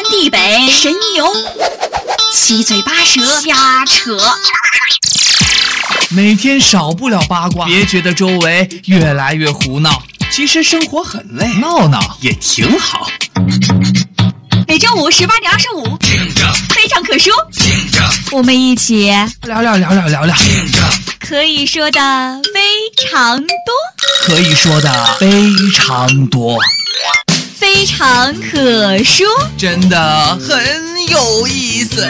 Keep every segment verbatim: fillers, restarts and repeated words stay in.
南帝北神游，七嘴八舌瞎扯，每天少不了八卦。别觉得周围越来越胡闹，其实生活很累，闹闹也挺好。每周五十八点二十五，非常可说，我们一起聊聊聊聊聊聊，可以说的非常多，可以说的非常多。非常可说，真的很有意思。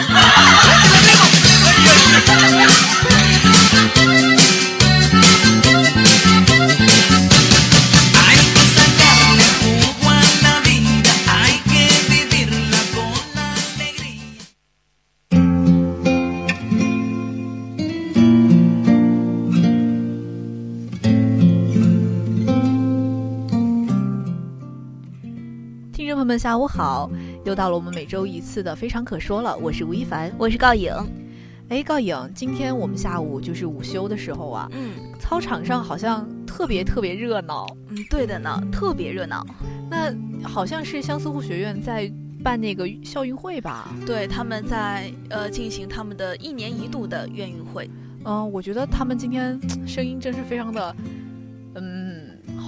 朋友们下午好，又到了我们每周一次的非常可说了，我是吴一凡，我是告影。哎，告影，今天我们下午就是午休的时候啊，嗯，操场上好像特别特别热闹。嗯，对的呢，特别热闹。那好像是相思湖学院在办那个校运会吧？对，他们在呃进行他们的一年一度的院运会。嗯、呃，我觉得他们今天声音真是非常的，嗯。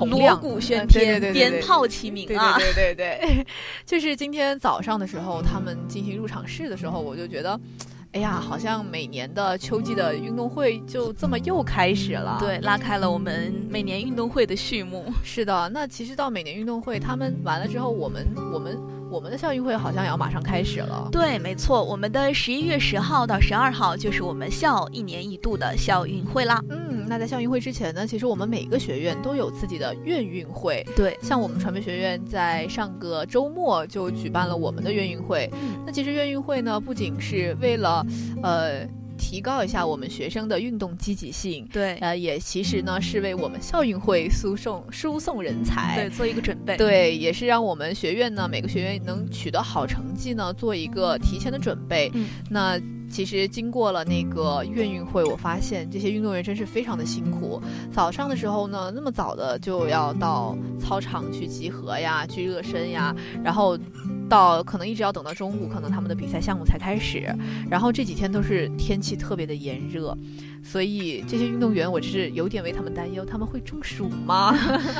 锣鼓喧天，鞭炮齐鸣啊！对对对 对, 对, 对，就是今天早上的时候，他们进行入场式的时候，我就觉得，哎呀，好像每年的秋季的运动会就这么又开始了。对，拉开了我们每年运动会的序幕。是的，那其实到每年运动会，他们完了之后，我们我们。我们的校运会好像也要马上开始了。对，没错，我们的十一月十号到十二号就是我们校一年一度的校运会啦。嗯，那在校运会之前呢，其实我们每个学院都有自己的院运会。对，像我们传媒学院在上个周末就举办了我们的院运会。嗯、那其实院运会呢，不仅是为了，呃。提高一下我们学生的运动积极性，对，呃，也其实呢是为我们校运会输送输送人才，对，做一个准备，对，也是让我们学院呢每个学院能取得好成绩呢做一个提前的准备。嗯、那其实经过了那个院运会，我发现这些运动员真是非常的辛苦。早上的时候呢，那么早的就要到操场去集合呀，去热身呀，然后到可能一直要等到中午，可能他们的比赛项目才开始。然后这几天都是天气特别的炎热，所以这些运动员我只是有点为他们担忧，他们会中暑吗？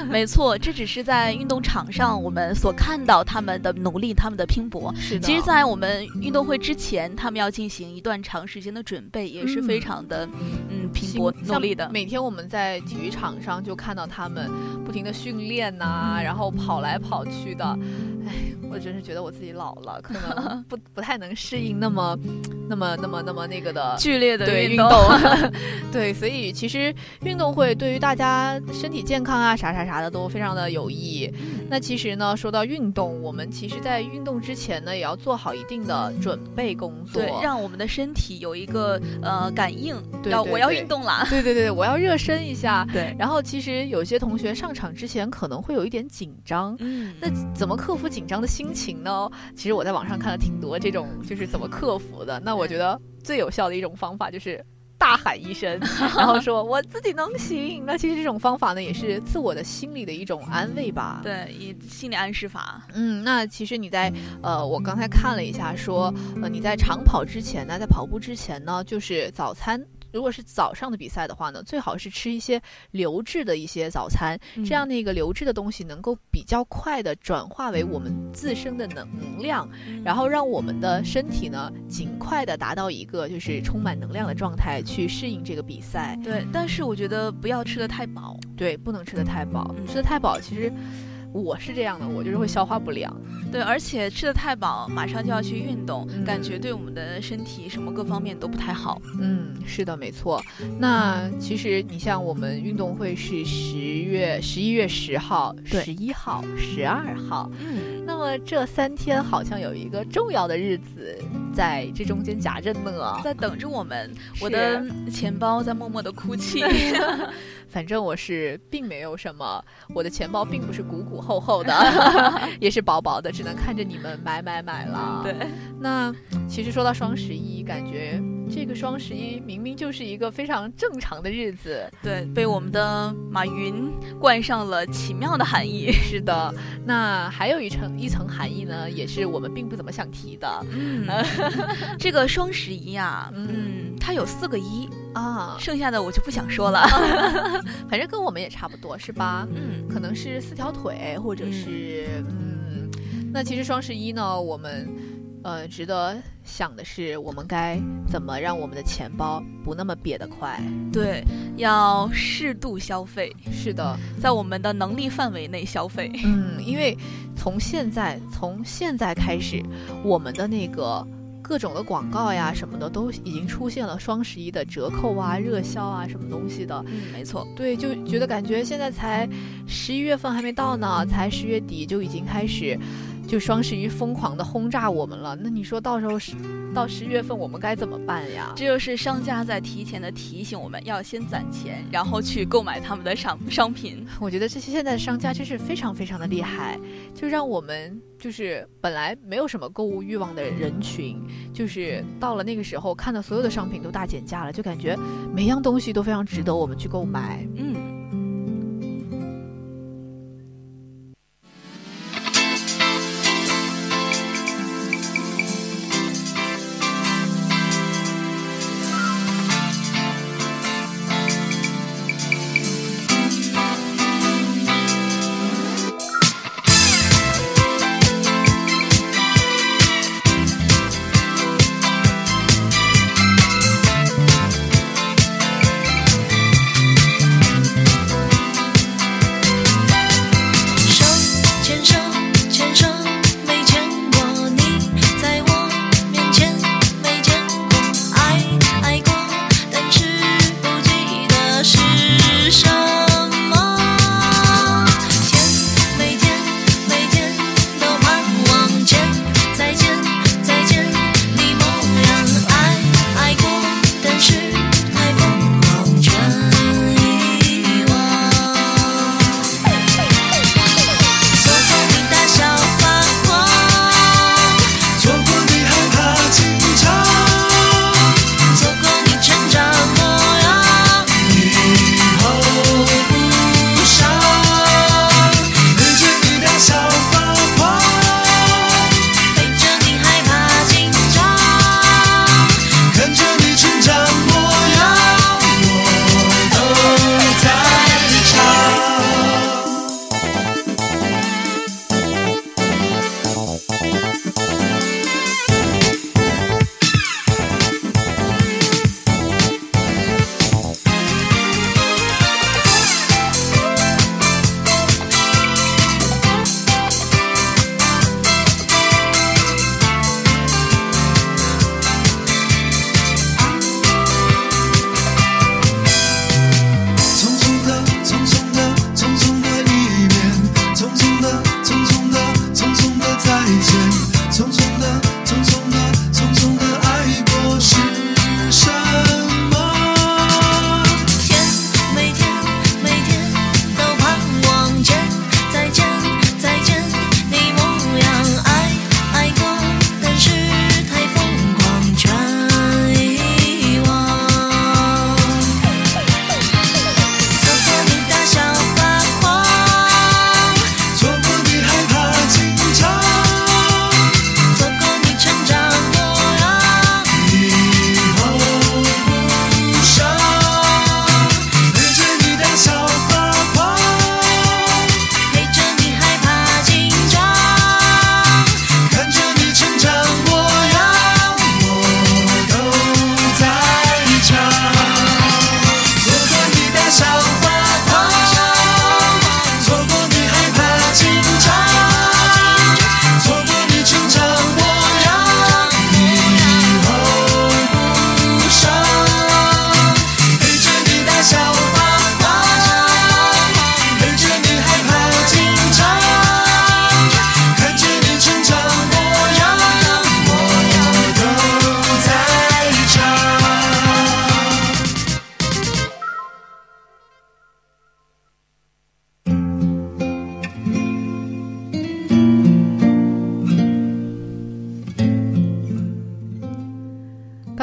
没错，这只是在运动场上我们所看到他们的努力，他们的拼搏。是的，其实在我们运动会之前，他们要进行一段长时间的准备，也是非常的 嗯, 嗯拼搏努力的。每天我们在体育场上就看到他们不停的训练啊，然后跑来跑去的。哎，我真是觉得我自己老了，可能不不太能适应那么那么那么那么那个的剧烈的运动。对，所以其实运动会对于大家身体健康啊啥啥啥的都非常的有益。那其实呢，说到运动，我们其实在运动之前呢也要做好一定的准备工作，对，让我们的身体有一个呃感应，对对对，要我要运动了，对对对，我要热身一下。对，然后其实有些同学上场之前可能会有一点紧张，嗯，那怎么克服紧张的心情呢？其实我在网上看了挺多这种就是怎么克服的。那我觉得最有效的一种方法就是大喊一声，然后说我自己能行。那其实这种方法呢也是自我的心理的一种安慰吧。对，也心理暗示法。嗯，那其实你在呃我刚才看了一下说，呃你在长跑之前呢，在跑步之前呢，就是早餐，如果是早上的比赛的话呢，最好是吃一些流质的一些早餐。嗯、这样的一个流质的东西能够比较快的转化为我们自身的能量，嗯、然后让我们的身体呢尽快的达到一个就是充满能量的状态去适应这个比赛。对，但是我觉得不要吃得太饱。对，不能吃得太饱。嗯、吃得太饱其实我是这样的，我就是会消化不良。对，而且吃得太饱马上就要去运动，嗯、感觉对我们的身体什么各方面都不太好。嗯，是的，没错。那其实你像我们运动会是十月十一月十号、十一号、十二号，嗯，那么这三天好像有一个重要的日子在这中间夹着呢，在等着我们。我的钱包在默默的哭泣。反正我是并没有什么，我的钱包并不是鼓鼓厚厚的，也是薄薄的，只能看着你们买买买了。对，那其实说到双十一，感觉这个双十一明明就是一个非常正常的日子，对，被我们的马云冠上了奇妙的含义。是的，那还有一层一层含义呢，也是我们并不怎么想提的。嗯，这个双十一啊，嗯，它有四个一啊，剩下的我就不想说了，啊，反正跟我们也差不多，是吧？嗯，可能是四条腿，或者是 嗯, 嗯，那其实双十一呢，我们。呃，值得想的是，我们该怎么让我们的钱包不那么瘪得快？对，要适度消费。是的，在我们的能力范围内消费。嗯，因为从现在从现在开始，我们的那个各种的广告呀什么的都已经出现了双十一的折扣啊、热销啊什么东西的。嗯，没错。对，就觉得感觉现在才十一月份还没到呢，才十月底就已经开始。就双十一疯狂的轰炸我们了，那你说到时候是到十月份我们该怎么办呀？这就是商家在提前的提醒我们要先攒钱，然后去购买他们的商商品。我觉得这些现在的商家真是非常非常的厉害，就让我们就是本来没有什么购物欲望的人群，就是到了那个时候看到所有的商品都大减价了，就感觉每样东西都非常值得我们去购买。嗯。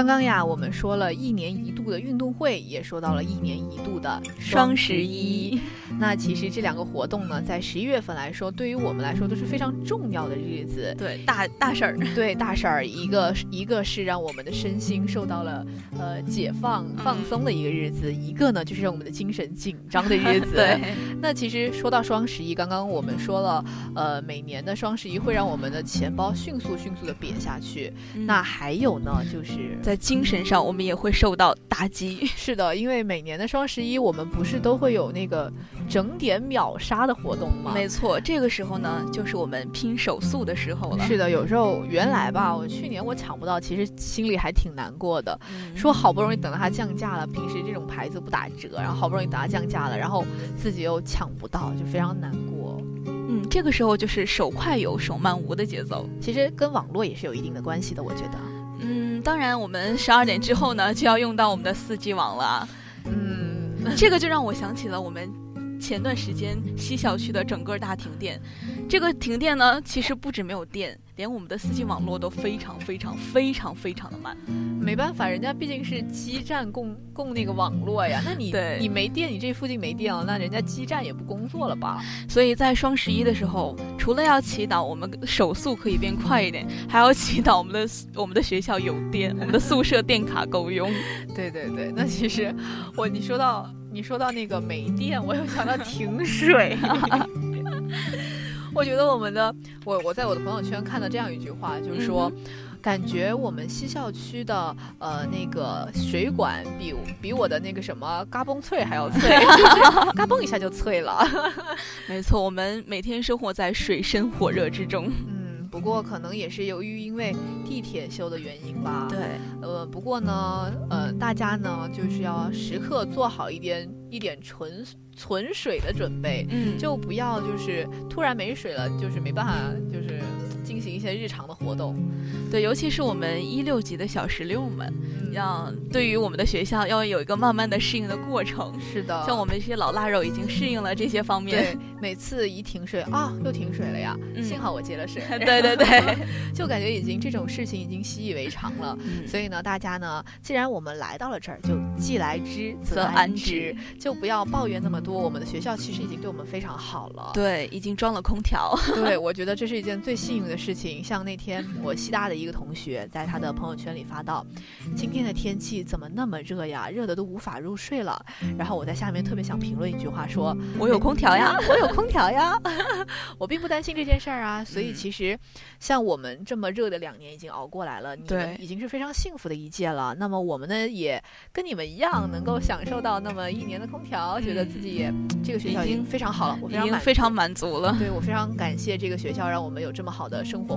刚呀，我们说了一年一度的运动会，也说到了一年一度的双十一。那其实这两个活动呢，在十一月份来说，对于我们来说都是非常重要的日子，对，大大事儿，对大事儿。一个一个是让我们的身心受到了呃解放、放松的一个日子，一个呢就是让我们的精神紧张的日子。对。那其实说到双十一，刚刚我们说了，呃，每年的双十一会让我们的钱包迅速迅速的瘪下去。嗯、那还有呢，就是在精神上，我们也会受到打击。是的，因为每年的双十一，我们不是都会有那个整点秒杀的活动吗？没错，这个时候呢，就是我们拼手速的时候了。是的，有时候原来吧，我去年我抢不到，其实心里还挺难过的。嗯、说好不容易等到它降价了，平时这种牌子不打折，然后好不容易等它降价了，然后自己又抢不到，就非常难过。嗯，这个时候就是手快有，手慢无的节奏。其实跟网络也是有一定的关系的，我觉得。嗯，当然我们十二点之后呢就要用到我们的 四 G 网了。嗯，这个就让我想起了我们前段时间西小区的整个大停电。这个停电呢，其实不止没有电，连我们的 四 G 网络都非常非常非常非常的慢。没办法，人家毕竟是基站供供那个网络呀。那你你没电，你这附近没电了，那人家基站也不工作了吧？所以在双十一的时候，除了要祈祷我们手速可以变快一点，还要祈祷我们的我们的学校有电，我们的宿舍电卡够用。对对对，那其实我你说到你说到那个没电，我又想到停水。我觉得我们的我我在我的朋友圈看到这样一句话，就是说。嗯，感觉我们西校区的呃那个水管比比我的那个什么嘎嘣脆还要脆，就是嘎嘣一下就脆了。没错，我们每天生活在水深火热之中。嗯，不过可能也是由于因为地铁修的原因吧。对，呃，不过呢，呃，大家呢就是要时刻做好一点一点纯纯水的准备，嗯，就不要就是突然没水了，就是没办法就是。进行一些日常的活动。对，尤其是我们一六级的小石榴们，要对于我们的学校要有一个慢慢的适应的过程。是的，像我们这些老腊肉已经适应了这些方面。对，每次一停水啊，又停水了呀，嗯、幸好我接了水。对对对，就感觉已经这种事情已经习以为常了。嗯、所以呢，大家呢，既然我们来到了这儿，就既来之则安之，就不要抱怨那么多。我们的学校其实已经对我们非常好了。对，已经装了空调。对，我觉得这是一件最幸运的事情。像那天我西大的一个同学在他的朋友圈里发到，今天的天气怎么那么热呀，热得都无法入睡了。然后我在下面特别想评论一句话，说我有空调呀，我有空调呀。我并不担心这件事儿啊。所以其实像我们这么热的两年已经熬过来了，你们已经是非常幸福的一届了。那么我们呢也跟你们一样能够享受到那么一年的空调，觉得自己也这个学校已经非常好了，我非常已经非常满足了。对，我非常感谢这个学校让我们有这么好的生活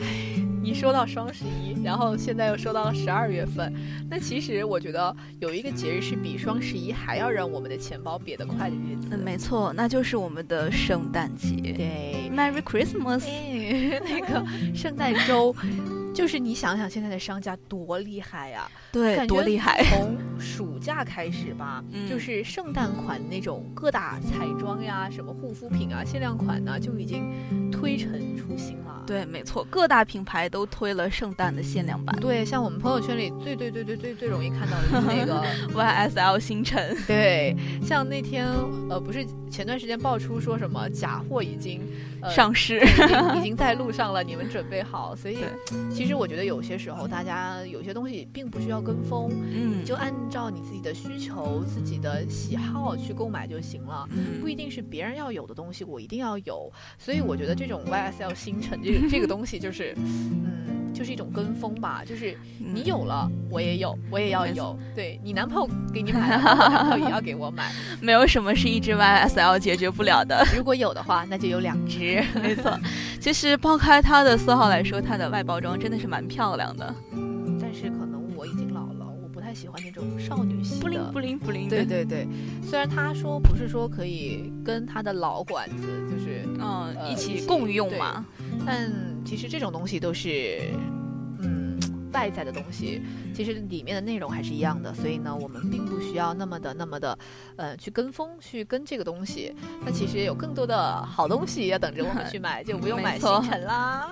唉，你说到双十一，然后现在又说到了十二月份，那其实我觉得有一个节日是比双十一还要让我们的钱包瘪得快的日子。嗯，没错，那就是我们的圣诞节。对 ，Merry Christmas。哎，那个圣诞周。就是你想想现在的商家多厉害呀、啊！对，多厉害！从暑假开始吧，嗯、就是圣诞款那种各大彩妆呀、什么护肤品啊、限量款呢、啊，就已经推陈出新了。对，没错，各大品牌都推了圣诞的限量版。对，像我们朋友圈里最最最最最最容易看到的就是那个Y S L 星辰。对，像那天呃，不是前段时间爆出说什么假货已经、呃、上市已，已经在路上了，你们准备好。所以其实。其实我觉得有些时候大家有些东西并不需要跟风，嗯，你就按照你自己的需求自己的喜好去购买就行了，嗯、不一定是别人要有的东西我一定要有。所以我觉得这种 Y S L 星辰这个这个东西就是嗯就是一种跟风吧，就是你有了、嗯、我也有，我也要有。对，你男朋友给你买，我男朋友也要给我买。没有什么是一只 Y S L 解决不了的，如果有的话那就有两只。没错，其实抛开它的色号来说，它的外包装真的是蛮漂亮的，嗯、但是可能我已经老了，喜欢那种少女系的不灵不灵不灵。对对对，虽然他说不是说可以跟他的老馆子就是嗯、呃、一起共用嘛，但其实这种东西都是嗯外在的东西，其实里面的内容还是一样的，所以呢我们并不需要那么的那么的呃去跟风去跟这个东西，那其实有更多的好东西要等着我们去买，就不用买新城啦。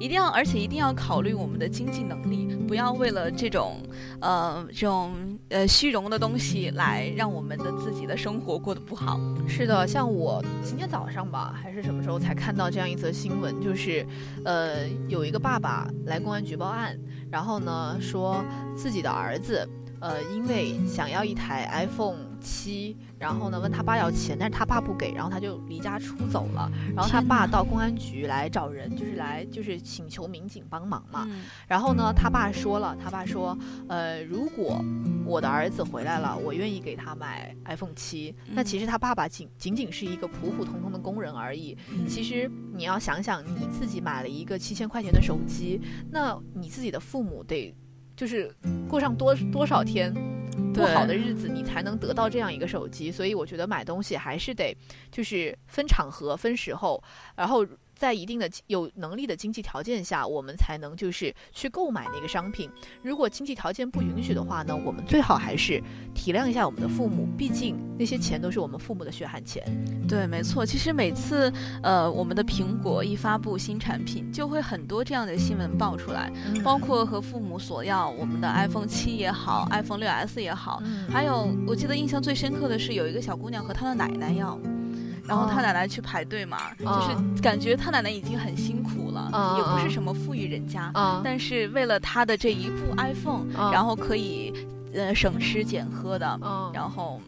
一定要，而且一定要考虑我们的经济能力，不要为了这种呃这种呃虚荣的东西来让我们的自己的生活过得不好。是的，像我今天早上吧还是什么时候才看到这样一则新闻，就是呃有一个爸爸来公安局报案，然后呢说自己的儿子呃因为想要一台 iPhone 七，然后呢问他爸要钱，但是他爸不给，然后他就离家出走了，然后他爸到公安局来找人，就是来就是请求民警帮忙嘛、嗯、然后呢他爸说了他爸说呃如果我的儿子回来了，我愿意给他买 iPhone 七、嗯、那其实他爸爸仅仅仅是一个普普通通的工人而已、嗯、其实你要想想你自己买了一个七千块钱的手机，那你自己的父母得就是过上多多少天不好的日子，你才能得到这样一个手机。所以我觉得买东西还是得就是分场合分时候，然后在一定的有能力的经济条件下，我们才能就是去购买那个商品。如果经济条件不允许的话呢，我们最好还是体谅一下我们的父母，毕竟那些钱都是我们父母的血汗钱。对，没错。其实每次呃我们的苹果一发布新产品，就会很多这样的新闻爆出来，嗯、包括和父母索要我们的 iPhone 七 也好 ，iPhone 六 S 也好、嗯，还有我记得印象最深刻的是有一个小姑娘和她的奶奶要。然后他奶奶去排队嘛、oh. 就是感觉他奶奶已经很辛苦了、oh. 也不是什么富裕人家、oh. 但是为了他的这一部 iPhone、oh. 然后可以呃省吃俭喝的、oh. 然后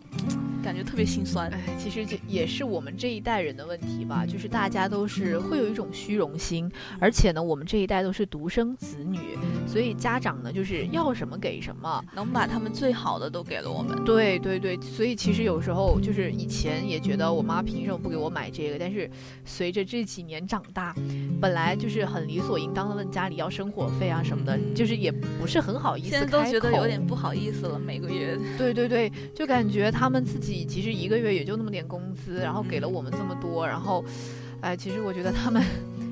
感觉特别心酸。其实这也是我们这一代人的问题吧，就是大家都是会有一种虚荣心，而且呢我们这一代都是独生子女，所以家长呢就是要什么给什么，能把他们最好的都给了我们。对对对，所以其实有时候就是以前也觉得我妈凭什么不给我买这个，但是随着这几年长大，本来就是很理所应当的问家里要生活费啊什么的、嗯、就是也不是很好意思开口，现在都觉得有点不好意思了，每个月。对对对，就感觉他们自己其实一个月也就那么点工资，然后给了我们这么多，然后哎，其实我觉得他们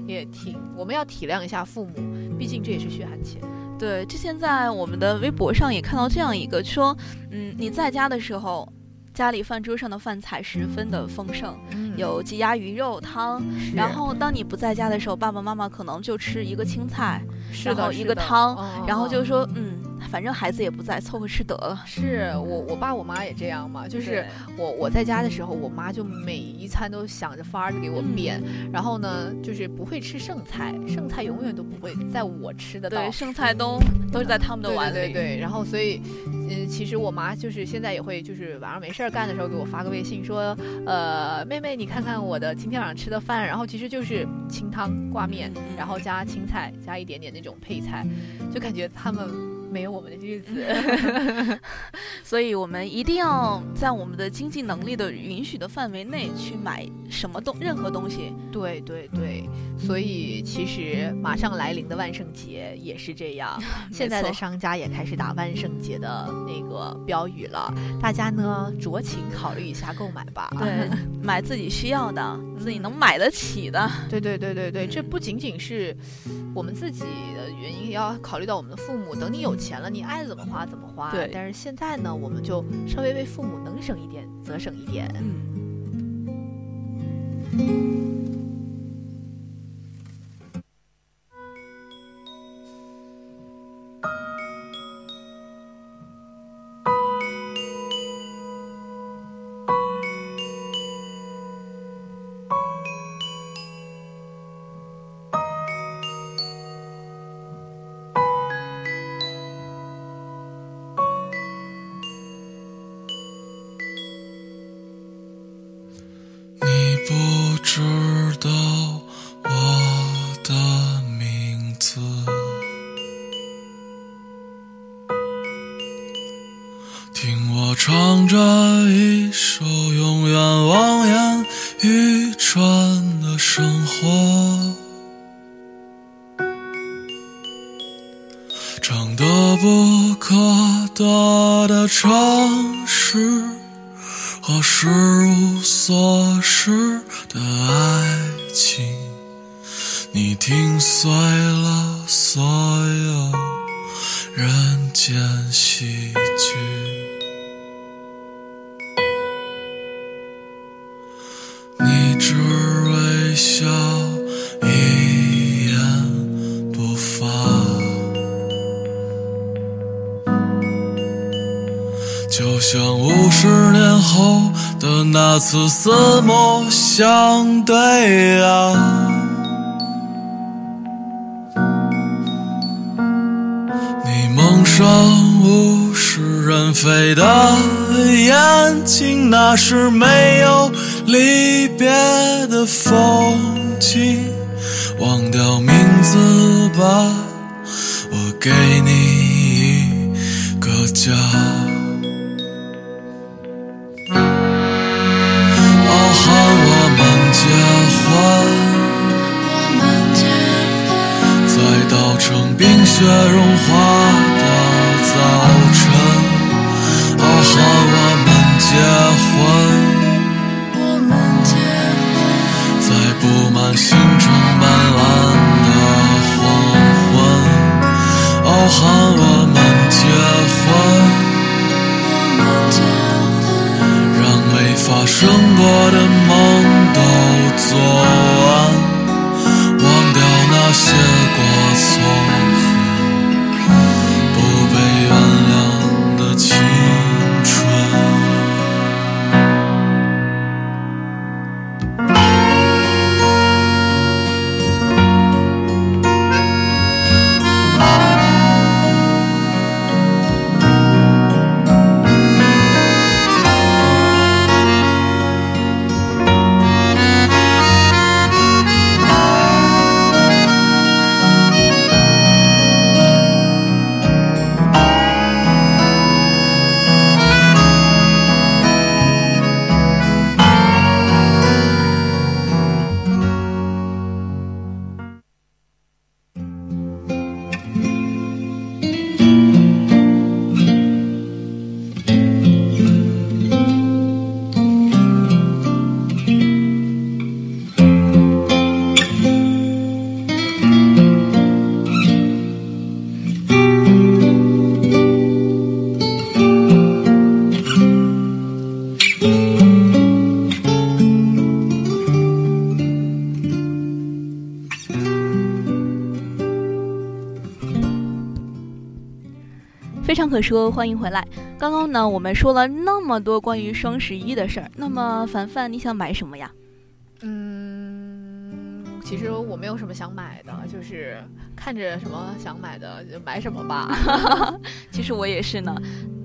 也挺，我们要体谅一下父母，毕竟这也是血汗钱。对，之前在我们的微博上也看到这样一个说，嗯，你在家的时候，家里饭桌上的饭菜十分的丰盛，嗯、有鸡鸭鱼肉汤，然后当你不在家的时候，爸爸妈妈可能就吃一个青菜，然后一个汤，哦、然后就说嗯。反正孩子也不在，凑合吃得了。是我我爸我妈也这样嘛，就是我我在家的时候，我妈就每一餐都想着法儿给我变、嗯，然后呢，就是不会吃剩菜，剩菜永远都不会在我吃得到，对，剩菜都都是在他们的碗里。对对 对, 对，然后所以，嗯，其实我妈就是现在也会，就是晚上没事儿干的时候给我发个微信说，呃，妹妹你看看我的今天晚上吃的饭，然后其实就是清汤挂面，然后加青菜，加一点点那种配菜，就感觉他们。没有我们的日子所以我们一定要在我们的经济能力的允许的范围内去买什么东任何东西。对对对，所以其实马上来临的万圣节也是这样，现在的商家也开始打万圣节的那个标语了，大家呢酌情考虑一下购买吧。对，买自己需要的，自己能买得起的。对对对对对，这不仅仅是我们自己的原因，也要考虑到我们的父母，等你有钱了，你爱怎么花怎么花。对，但是现在呢我们就稍微为父母能省一点则省一点。嗯，唱着一首永远望眼欲穿的生活，唱得不可得的城市和失无所失的爱情，你听碎了所有人间喜剧，你只微笑一言不发，就像五十年后的那次四目相对啊，物是人非的眼睛，那是没有离别的风景。忘掉名字吧，我给你一个家。傲寒，我们结婚，再倒成冰雪融化。早晨，傲寒，我们结婚，在布满星辰斑斓的黄昏，傲寒，我们结婚，让没发生过的梦都做完，忘掉那些过错。非常可说，欢迎回来。刚刚呢，我们说了那么多关于双十一的事儿。那么，凡凡，你想买什么呀？嗯，其实我没有什么想买的，就是看着什么想买的就买什么吧。其实我也是呢，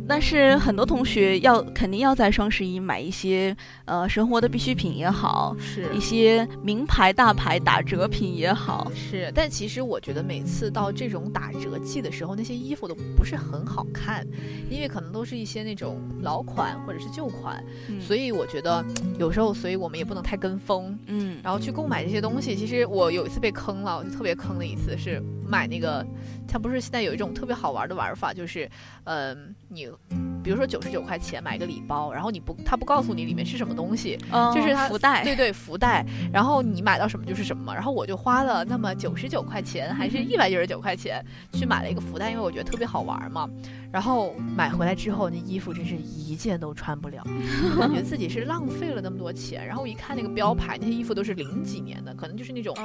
但是很多同学要肯定要在双十一买一些呃生活的必需品也好，是一些名牌大牌打折品也好，是。但其实我觉得每次到这种打折季的时候，那些衣服都不是很好看，因为可能都是一些那种老款或者是旧款、嗯、所以我觉得有时候，所以我们也不能太跟风，嗯，然后去购买这些东西。其实我有一次被坑了，我就特别坑的一次是买那个，它不是现在有一种特别好玩的玩法，就是嗯、呃，你比如说九十九块钱买一个礼包，然后你不，他不告诉你里面是什么东西，哦、就是它福袋，对对福袋，然后你买到什么就是什么。然后我就花了那么九十九块钱，还是一百九十九块钱去买了一个福袋，因为我觉得特别好玩嘛。然后买回来之后，那衣服真是一件都穿不了，感觉自己是浪费了那么多钱。然后我一看那个标牌，那些衣服都是零几年的，可能就是那种库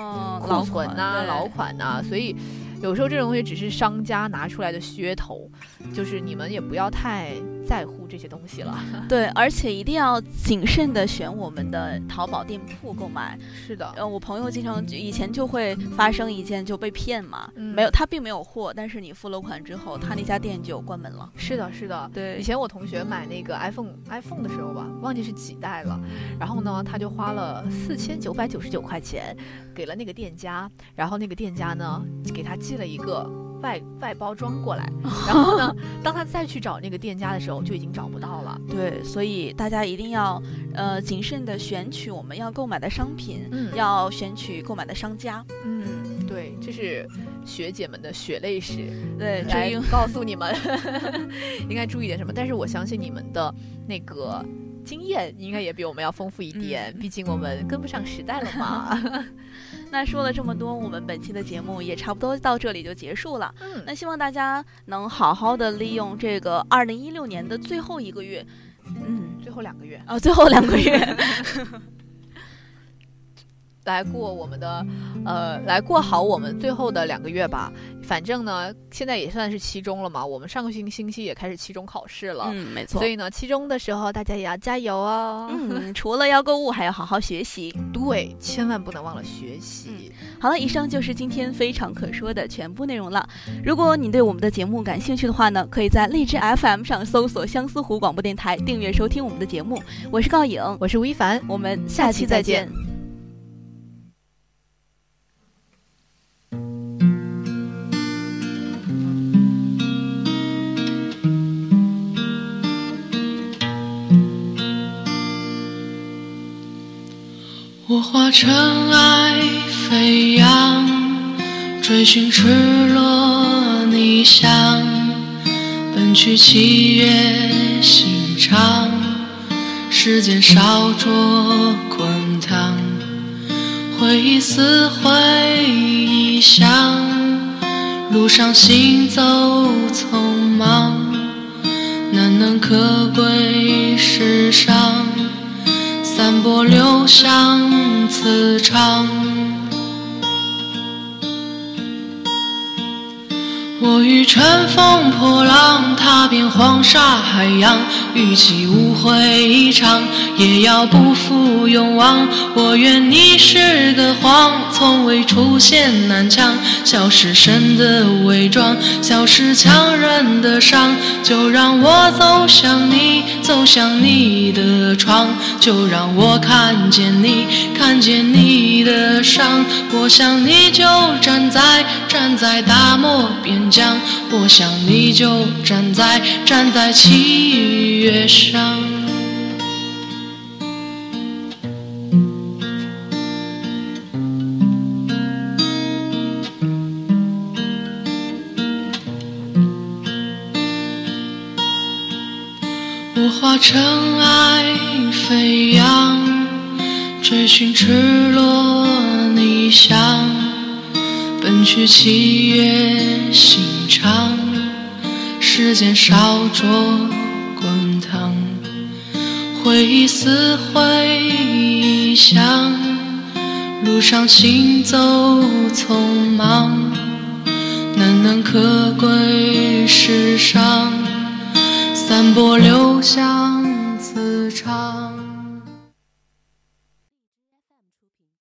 存啊、哦、老款啊，所以有时候这种东西只是商家拿出来的噱头，就是你们也不要太在乎这些东西了。对，而且一定要谨慎的选我们的淘宝店铺购买。是的，呃，我朋友经常以前就会发生一件就被骗嘛，嗯、没有他并没有货，但是你付了款之后，他那家店就关门了。是的，是的，对。以前我同学买那个 iPhone iPhone 的时候吧，忘记是几代了，然后呢，他就花了四千九百九十九块钱给了那个店家，然后那个店家呢给他寄了一个外外包装过来，然后呢当他再去找那个店家的时候就已经找不到了。对，所以大家一定要呃谨慎的选取我们要购买的商品、嗯、要选取购买的商家。嗯，对，这是学姐们的血泪史，对，来告诉你们应该注意点什么。但是我相信你们的那个经验应该也比我们要丰富一点、嗯、毕竟我们跟不上时代了嘛。那说了这么多，我们本期的节目也差不多到这里就结束了。嗯，那希望大家能好好的利用这个二零一六年的最后一个月，嗯，最后两个月啊、哦，最后两个月。来过我们的呃来过好我们最后的两个月吧。反正呢现在也算是期中了嘛，我们上个星星期也开始期中考试了。嗯，没错。所以呢期中的时候大家也要加油哦。嗯，除了要购物还要好好学习。对，千万不能忘了学习。嗯，好了，以上就是今天非常可说的全部内容了。如果你对我们的节目感兴趣的话呢，可以在荔枝 F M 上搜索相思湖广播电台订阅收听我们的节目。我是高颖，我是吴一凡，我们下期再见。我化尘埃飞扬，追寻赤裸逆翔，奔去七月心肠，时间烧灼滚烫，回忆撕毁臆想，路上行走匆忙，难能可贵世上，散播留香磁场。我欲乘风破浪，踏遍黄沙海洋，与其误会一场，也要不负勇往。我愿你是个谎，从未出现南墙，笑是神的伪装，笑是强忍的伤。就让我走向你，走向你的床，就让我看见你，看见你的伤。我想你就站在站在大漠边疆，我想你就站在站在七月上。我化尘埃飞扬，追寻赤裸逆翔，奔去七月心肠，时间烧灼滚烫，回忆撕毁臆想，路上行走匆忙，难能可贵世上，散播留香。